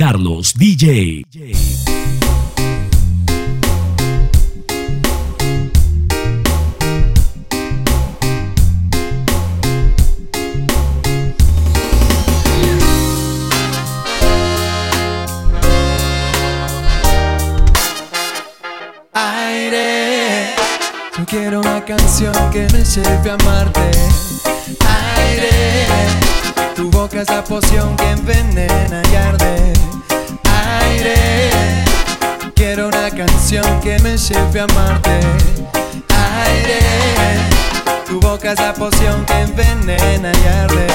Carlos DJ. Aire, yo quiero una canción que me lleve a amarte. Aire, tu boca es la poción que envenena y arde. Aire, quiero una canción que me lleve a amarte. Aire, tu boca es la poción que envenena y arde.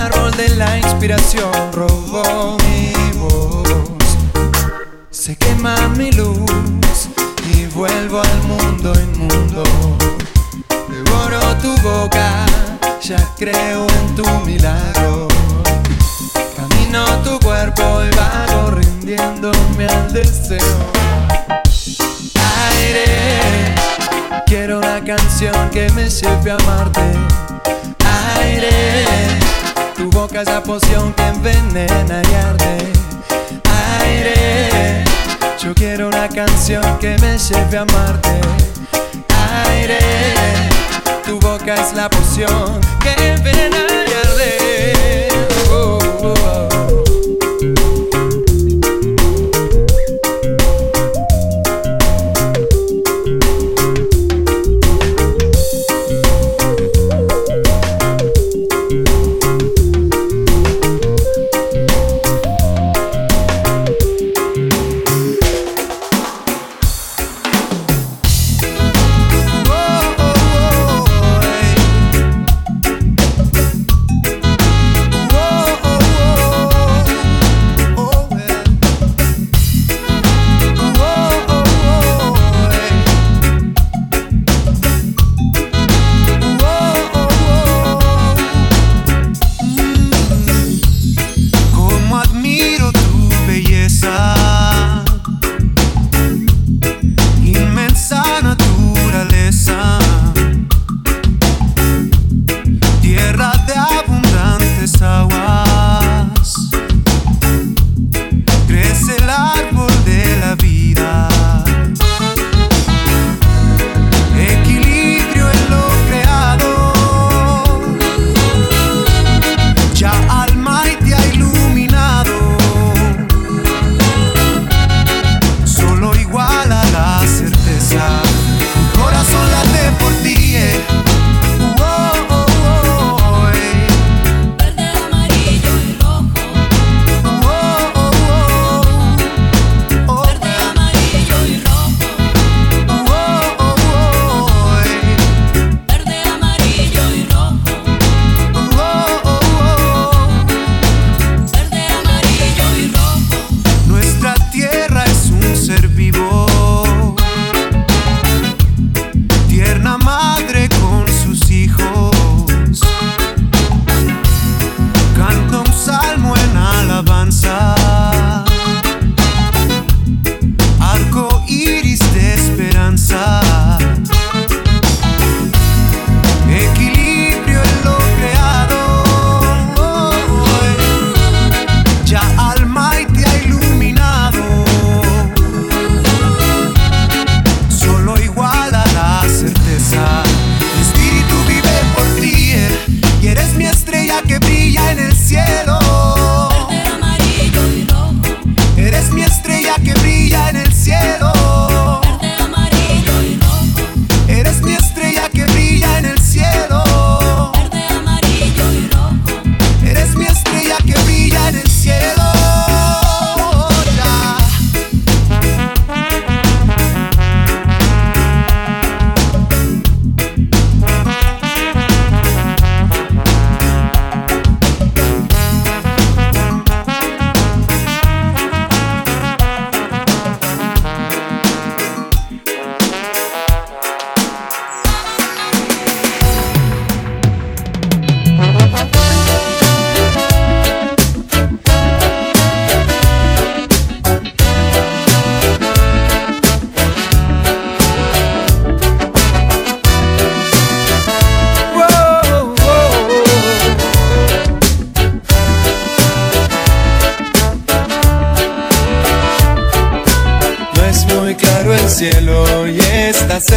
Árbol de la inspiración robó mi voz. Se quema mi luz y vuelvo al mundo inmundo. Devoro tu boca, ya creo en tu milagro. Camino tu cuerpo y vago rindiéndome al deseo. Aire, quiero una canción que me lleve a amarte. Aire, tu boca es la poción que envenena y arde. Aire, yo quiero una canción que me lleve a amarte. Aire, tu boca es la poción que envenena y arde. Oh, oh, oh.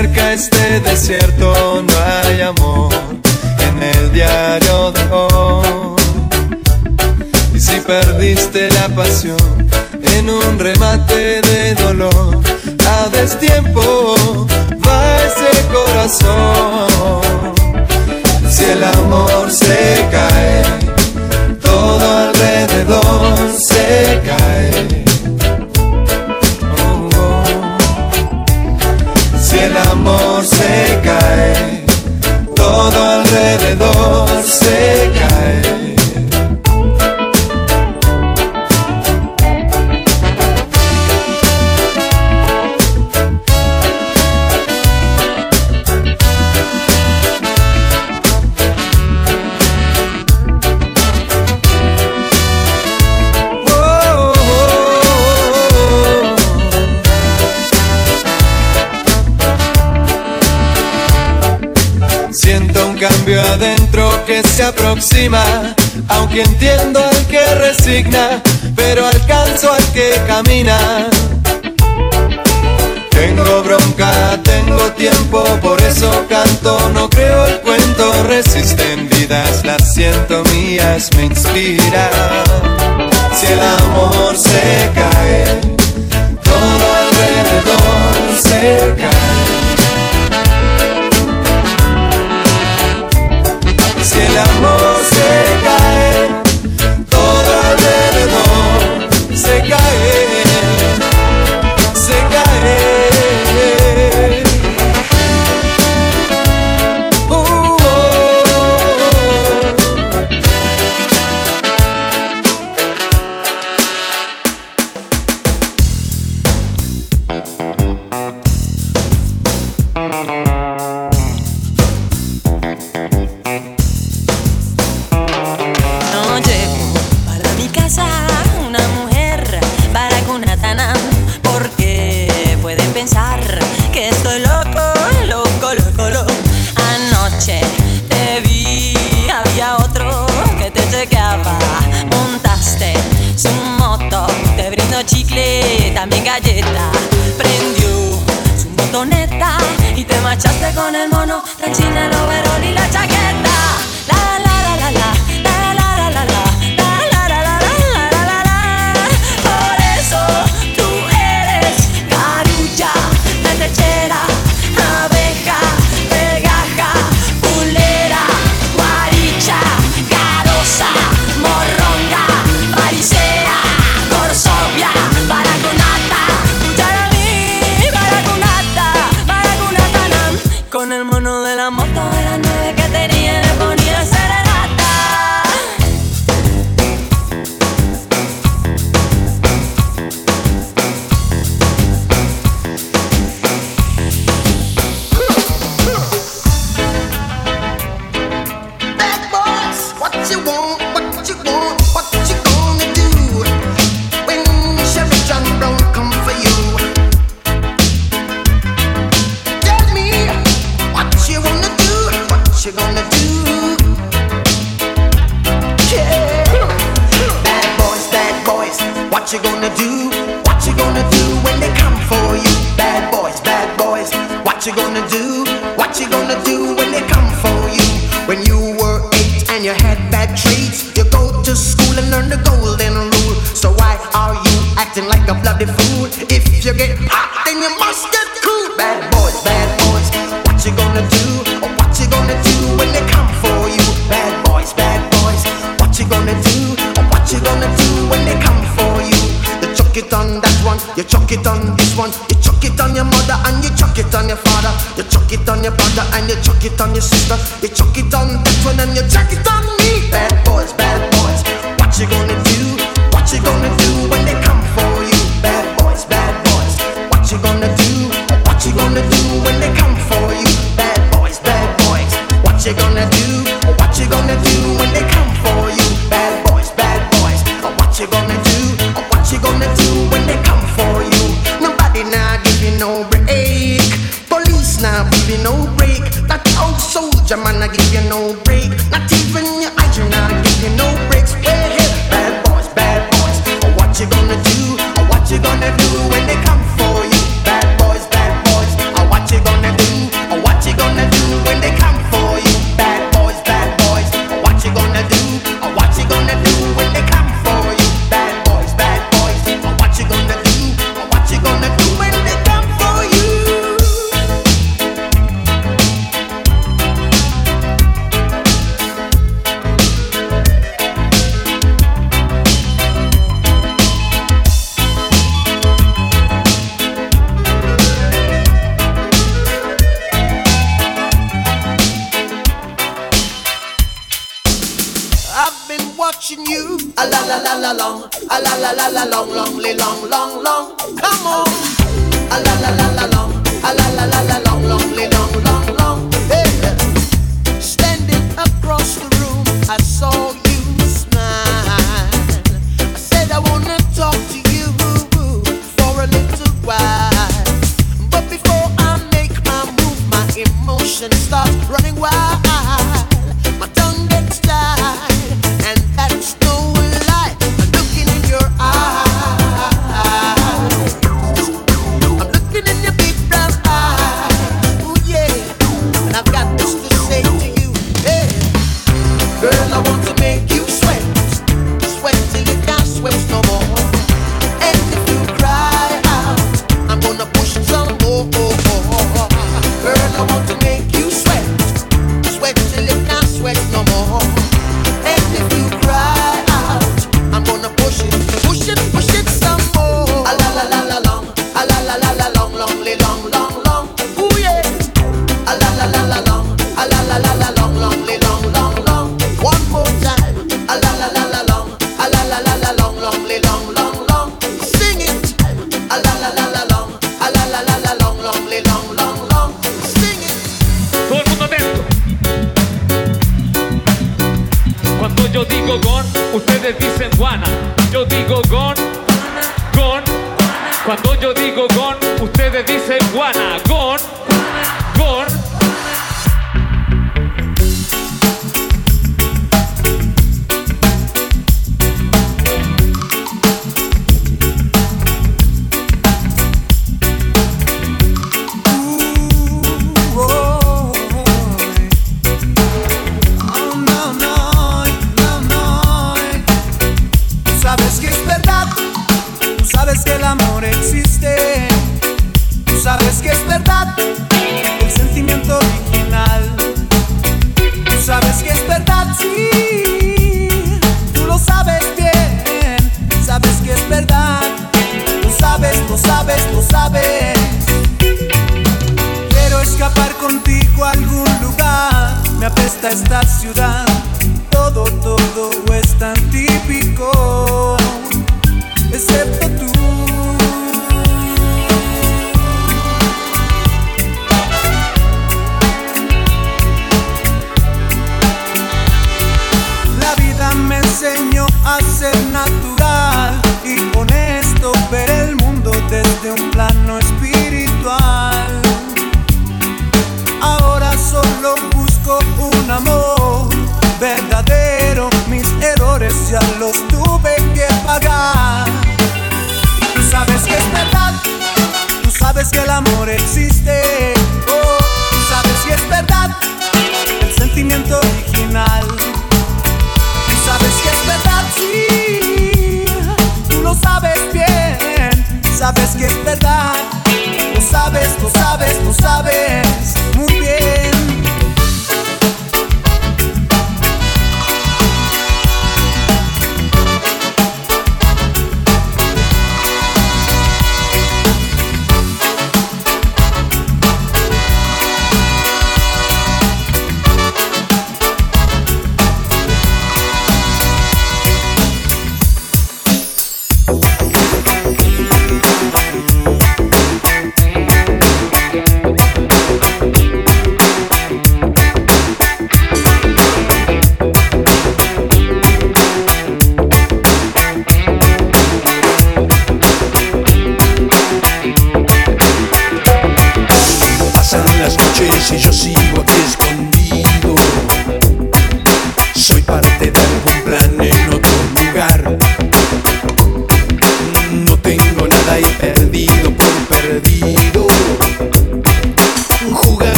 cerca este desierto, no hay amor en el diario de hoy. Y si perdiste la pasión en un remate de dolor, a destiempo va ese corazón. Si el amor se cae, todo alrededor se cae. Oh, oh. Si el amor se cae, todo alrededor se cae. Cambio adentro que se aproxima, aunque entiendo al que resigna, pero alcanzo al que camina. Tengo bronca, tengo tiempo, por eso canto, no creo el cuento. Resisten vidas, las siento mías, me inspira. Si el amor se cae, todo alrededor se cae. Si el amor se cae, todo alrededor se cae, se cae. Give you no break, not even you. I've been watching you. A la la la la long, a la la la la long, long, long. Come on. A la la la la long, a la la la la long, long. Hey, standing across the room, I saw you smile. I said I wanna talk to you for a little while, but before I make my move, my emotions start running wild.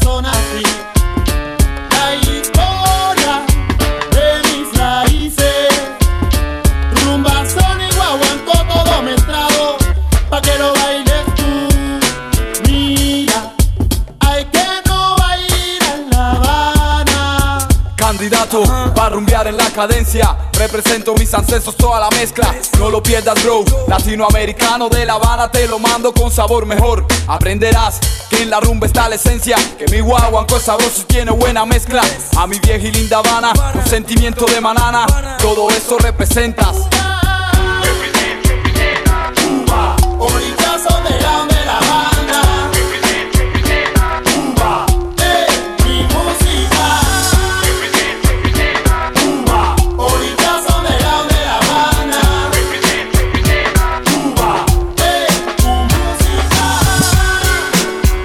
corazón así. La historia de mis raíces, rumba, son y guaguancó todo mezclado, pa' que lo bailes tú. Mira, hay que no bailar en La Habana. Candidato pa' rumbear en la cadencia, represento mis ancestros, toda la mezcla. No lo pierdas, bro. Latinoamericano de La Habana, te lo mando con sabor mejor. Aprenderás que en la rumba está la esencia, que mi guaguancó es sabroso y tiene buena mezcla. A mi vieja y linda Habana, un sentimiento de banana, todo eso representas. Cuba, ahorita soberano de La Habana. Cuba, mi música. Cuba, ahorita soberano de La Habana. Cuba, tu música. A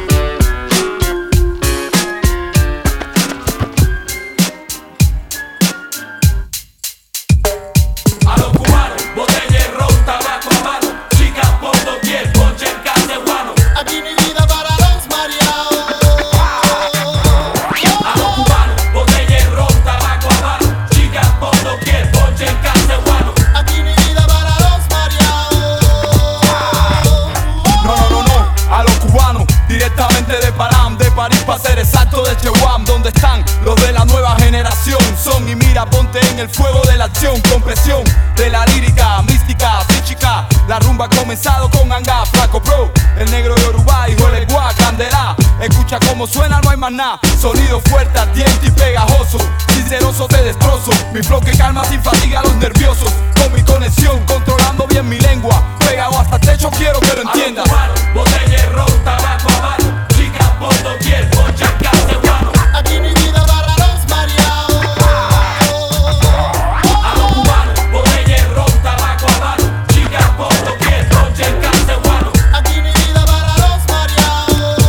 los cubanos, botella de ron, tabaco a mano, chicas por doquier, ponche en caceguano. Aquí mi vida para los mareados. A los cubanos, botella de ron, tabaco a mano, chicas por doquier, ponche en caceguano. Aquí mi vida para los mareados. No, a los cubanos, directamente de Panam, de París para ser exacto, de Cheguam. ¿Dónde están los de la nueva generación? Son y mira, ponte en el fuego de la acción, con presión de la lírica, mística, física. La rumba ha comenzado con Anga, Flaco Pro, el negro de Uruguay, Jolegua, Candela. Escucha cómo suena, no hay más nada. Sonido fuerte, ardiente y pegajoso, sinceroso te destrozo. Mi flow que calma sin fatiga a los nerviosos, con mi conexión, controlando bien mi lengua. Pegado hasta el techo, quiero que lo entiendas. Botella de ron, tabaco a mano, chicas por doquier, ponche en caceguano. Aquí mi vida para los mareados. A los cubanos, botella de ron, tabaco a mano, chicas por doquier, ponche en caceguano. Aquí mi vida para los mareados.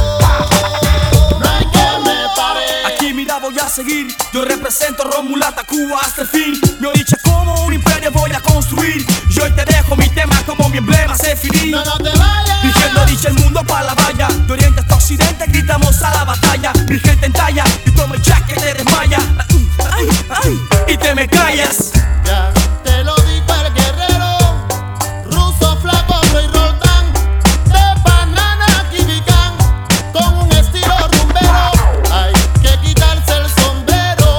No hay quien me pare. Aquí mira, voy a seguir. Yo represento ron, mulata, Cuba hasta el fin. Mi origen como un imperio voy a construir. Yo hoy te dejo mi tema como mi emblema se finí. No te vayas. Mi gente dice el mundo pa' la valla. De oriente hasta occidente gritamos a la batalla. Mi gente entalla y toma el jack que te desmaya. Y te me callas. Ya te lo dijo el guerrero, Ruso, Flaco, Rey Roldán, de Banana, Kibicán, con un estilo rumbero. Hay que quitarse el sombrero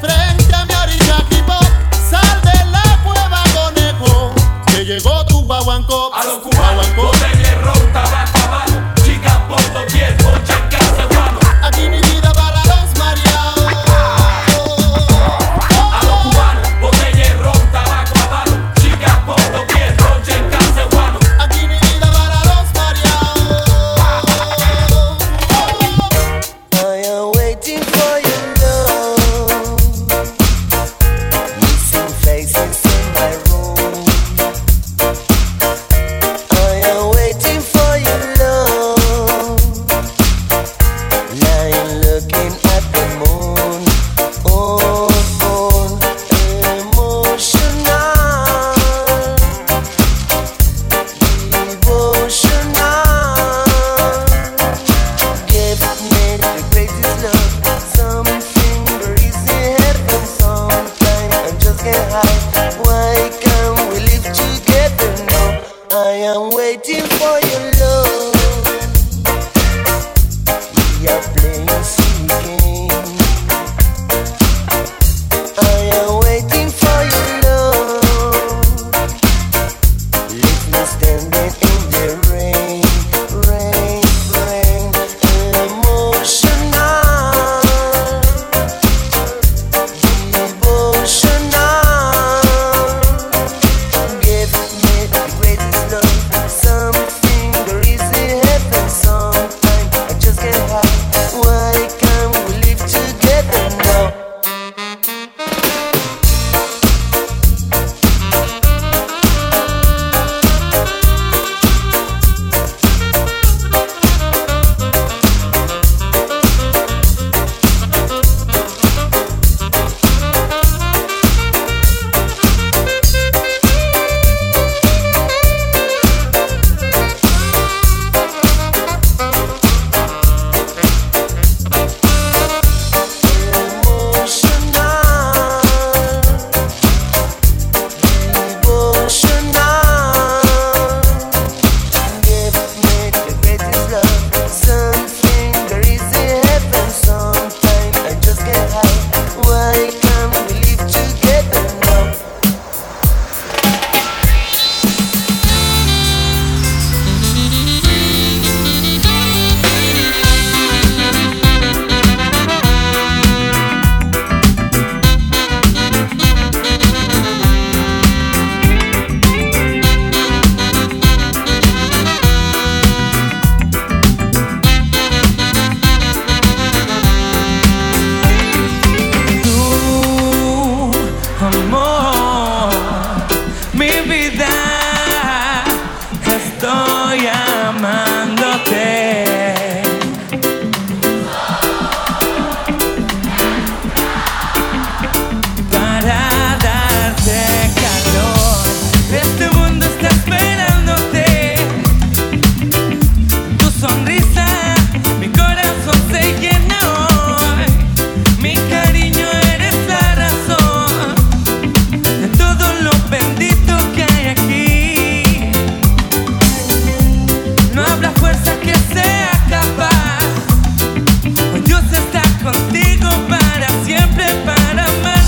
frente a mi orilla hip-hop. Sal de la cueva, conejo, que llegó tu guaguancó. A los cubanos, botella de ron, tabaco a mano, chicas por doquier, ponche en caceguano. Aquí mi vida para los mareados. A los cubanos, botella de ron, tabaco a mano, chicas por doquier, ponche en caceguano. Aquí mi vida para los mareados. I am waiting for you now. Missing faces in my room. I am waiting for you now. Lying looking at the moon. Oh, emotional, devotional. Give me the greatest love. Something breezy happens sometimes. I just can't hide. Why can't we live together now? I am waiting for your love. We are playing silly games. I am waiting for your love. Leave me standing in the rain, rain, rain. Emotional, devotional. Give me the greatest love. Something crazy estoy amándote. Para darte calor, este mundo está esperándote. Tu sonrisa, mi corazón se llena hoy. Mi cariño, eres la razón de todo lo bendito que hay aquí. No habrá fuerza que sea capaz, pues Dios está contigo para siempre, para más.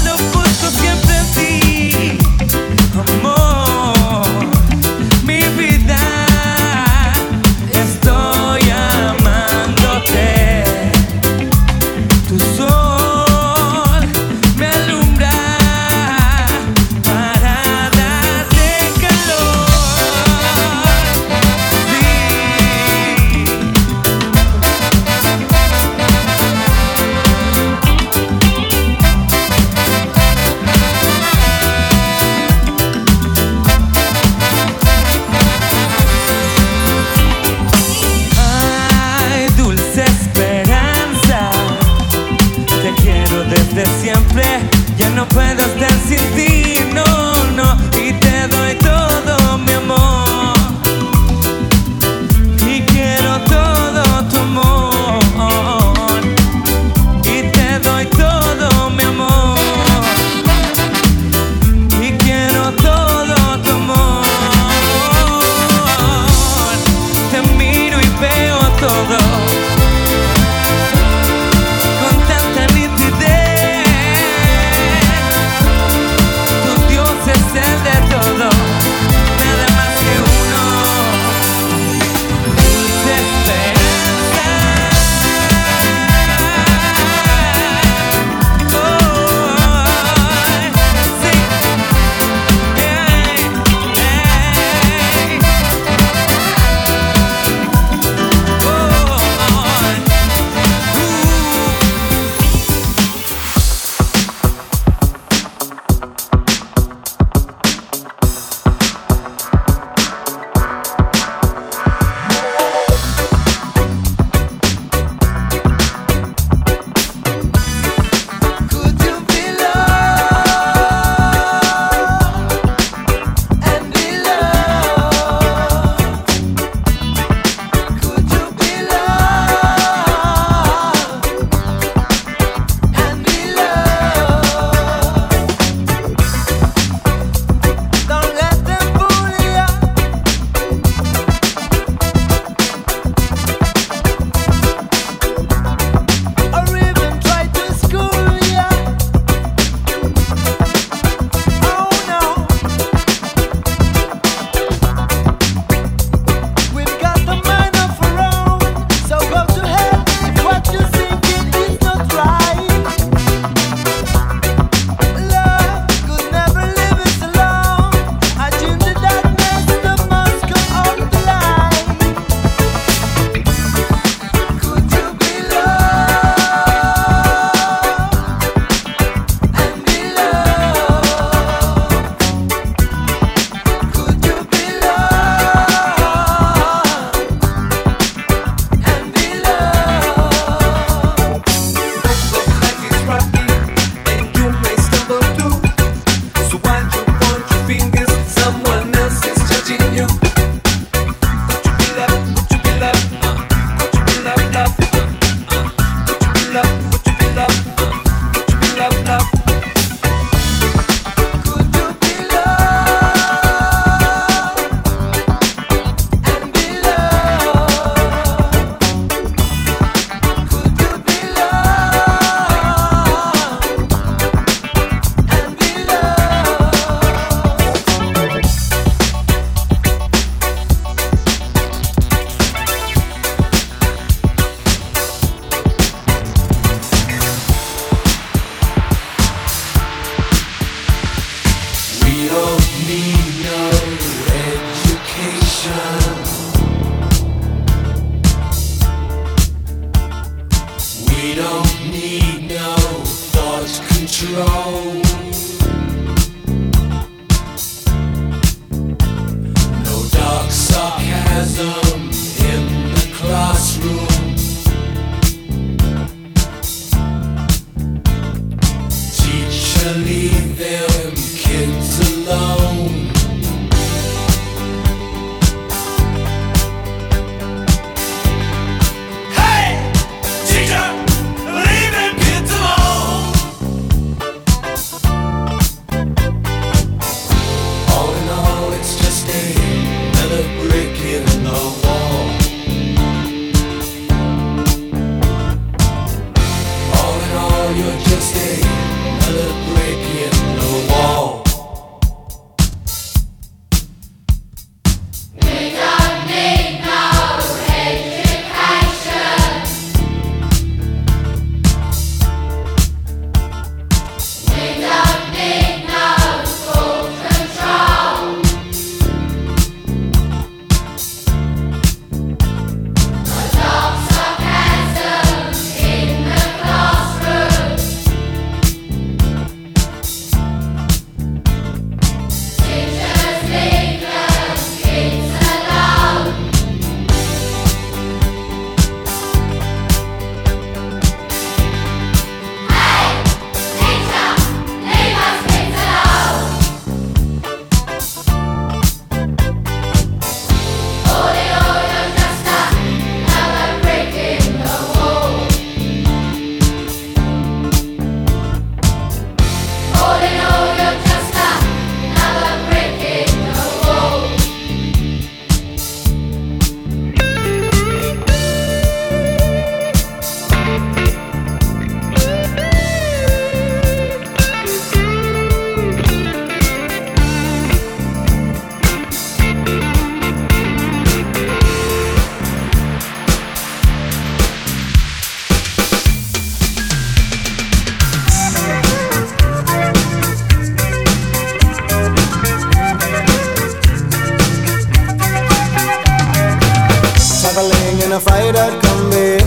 in a fight I'd come in,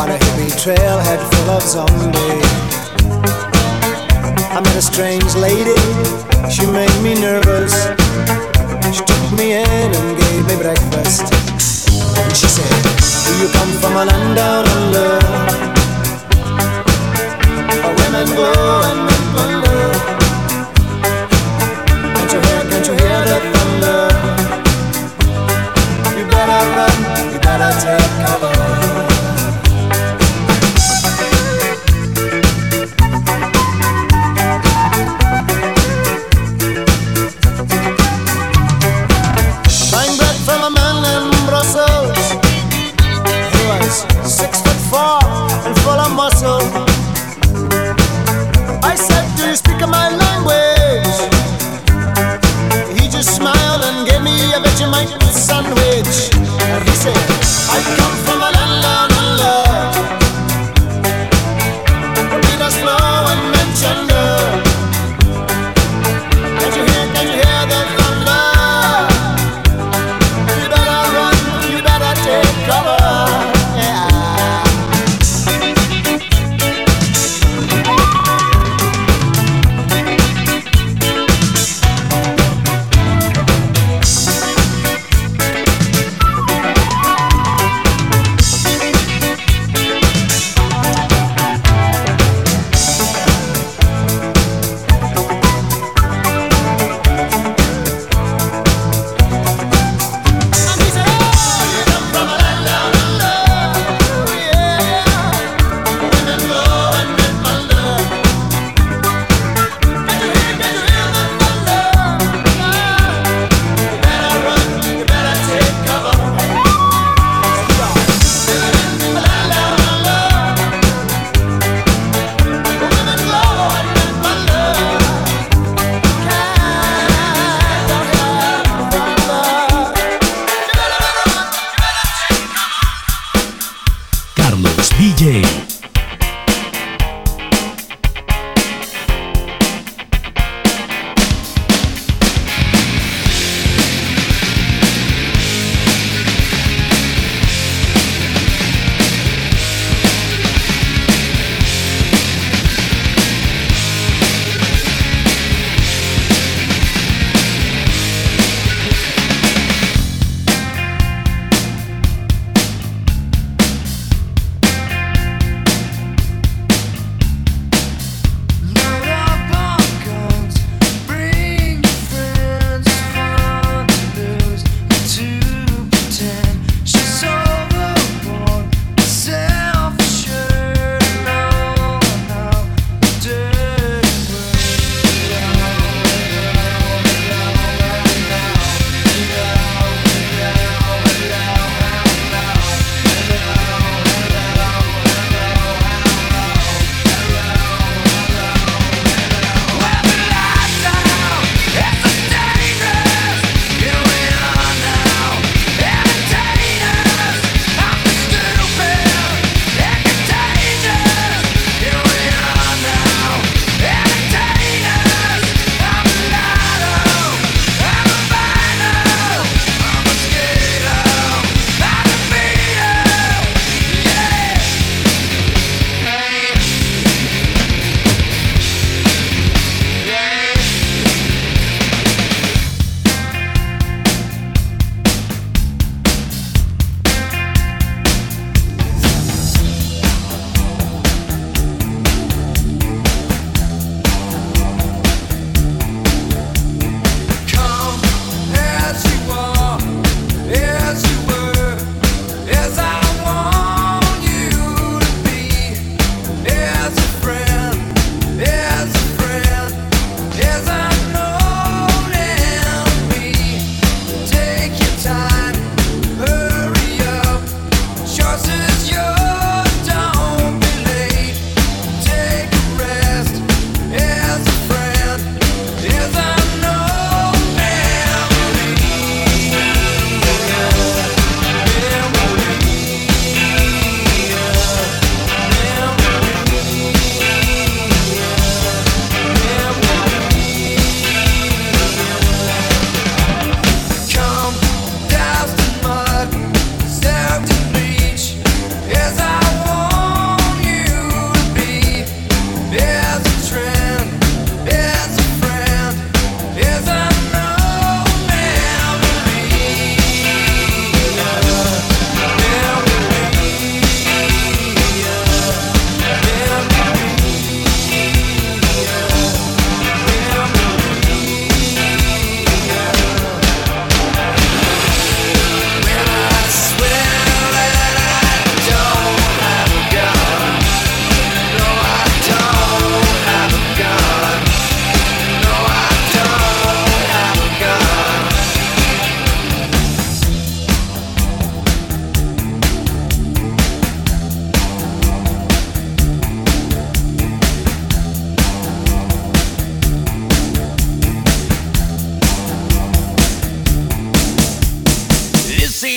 on a hippie trailhead full of zombies. I met a strange lady, she made me nervous. She took me in and gave me breakfast. And she said, do you come from a land down under, where women go and men wonder? Can't you hear the thunder? You better run, you better take cover.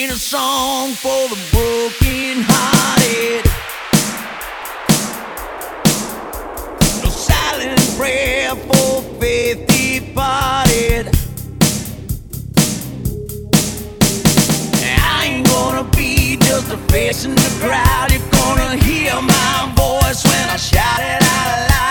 ain't a song for the broken hearted, no silent prayer for faith departed. I ain't gonna be just a face in the crowd. You're gonna hear my voice when I shout it out loud.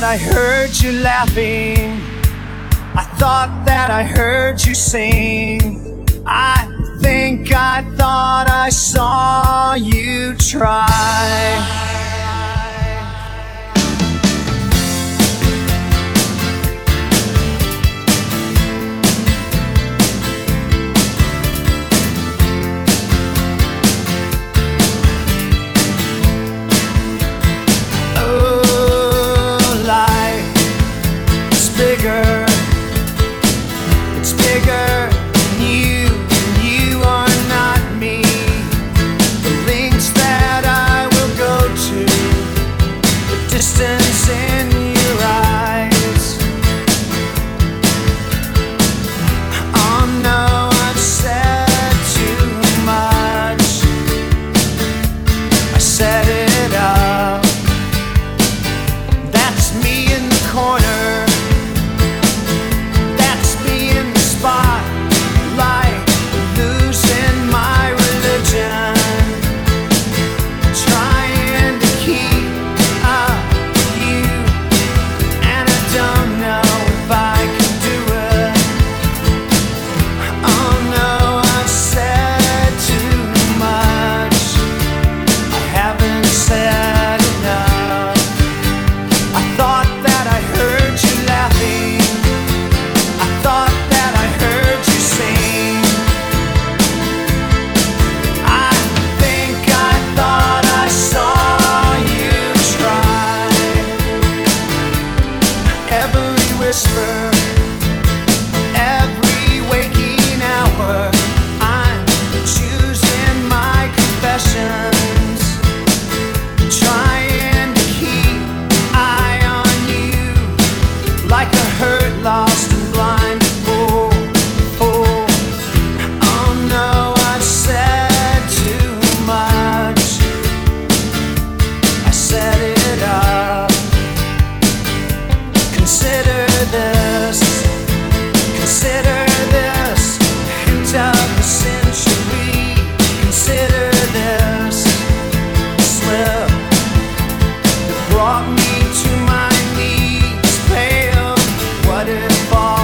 I heard you laughing, I thought that I heard you sing, I think I thought I saw you try. Brought me to my knees, pale. What if all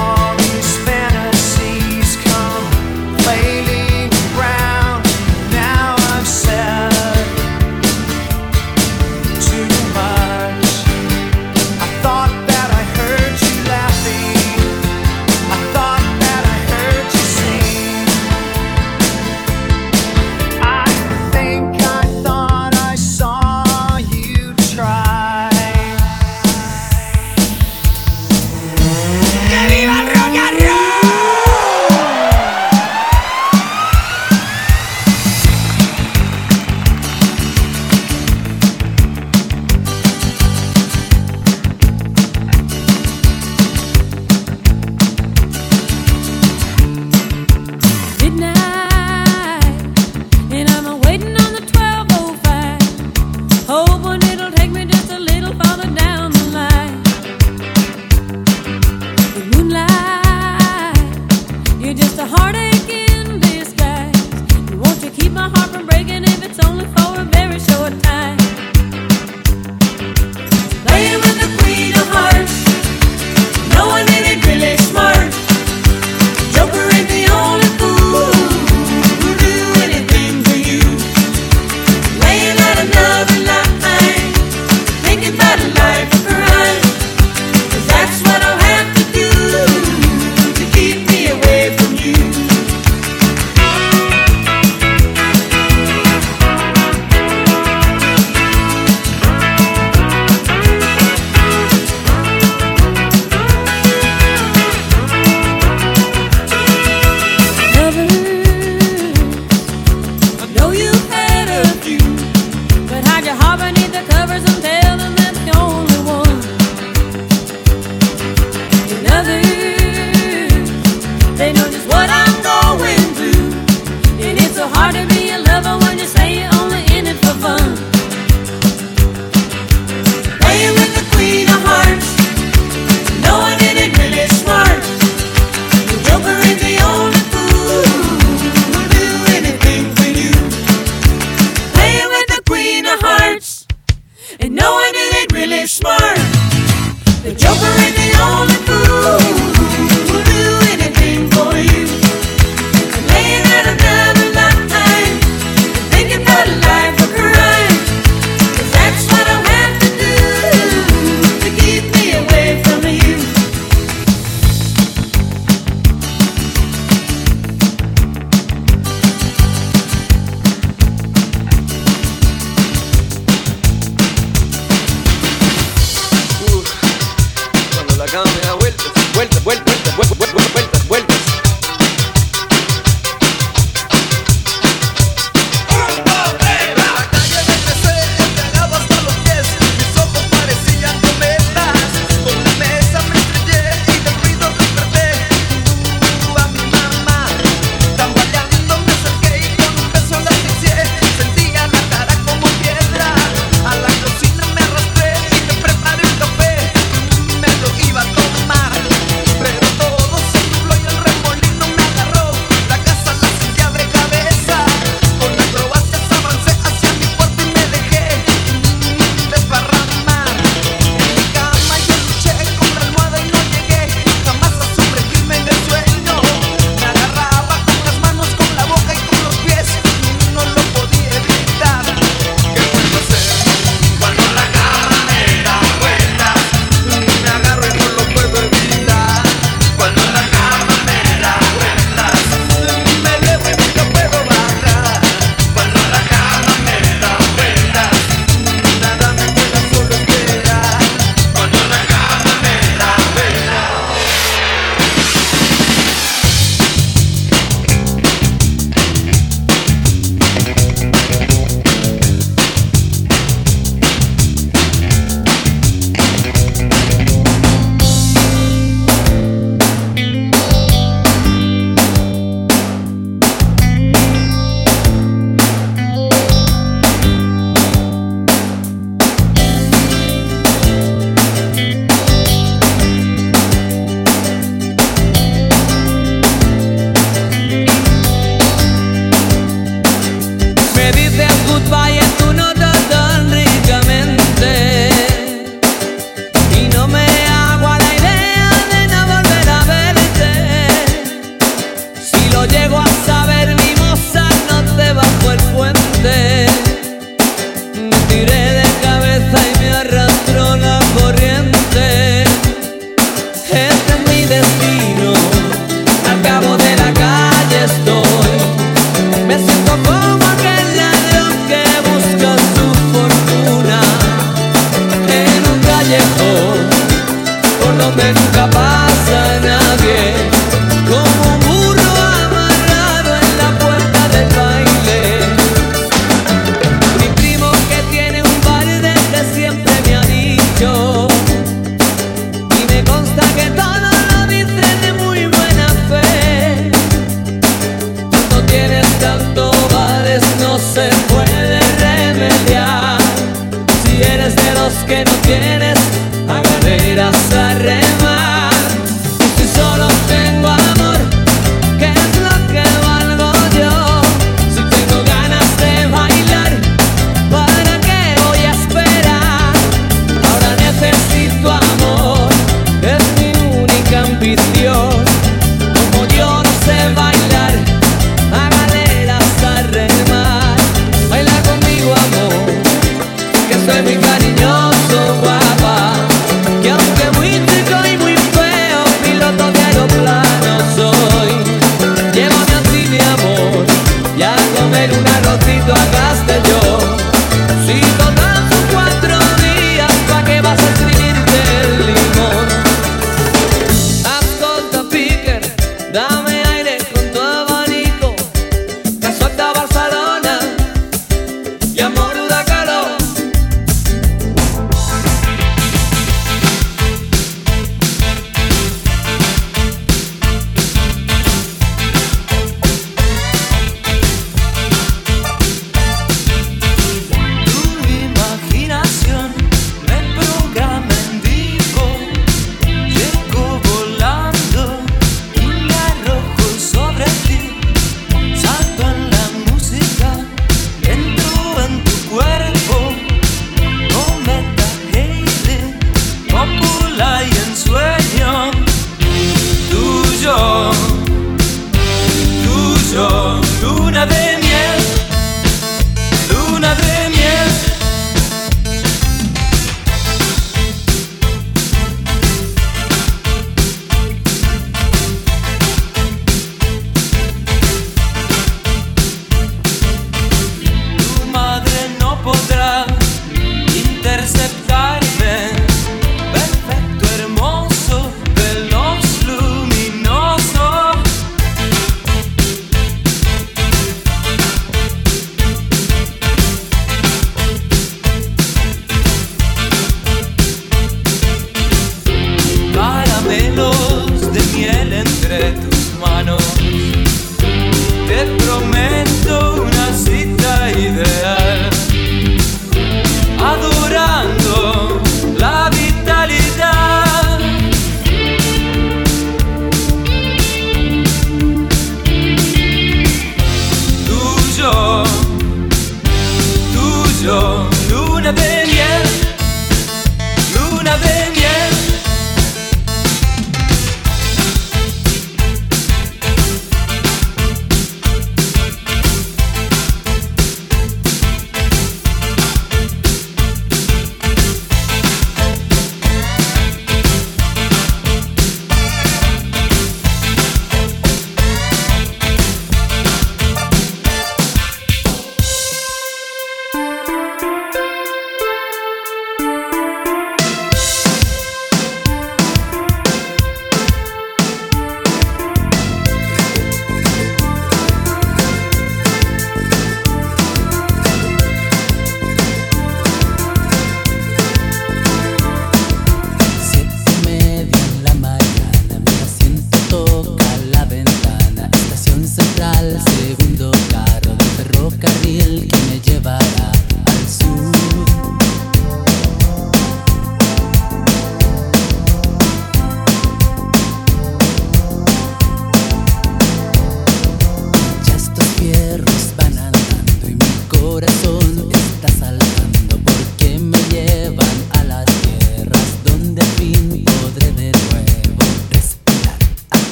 pero no.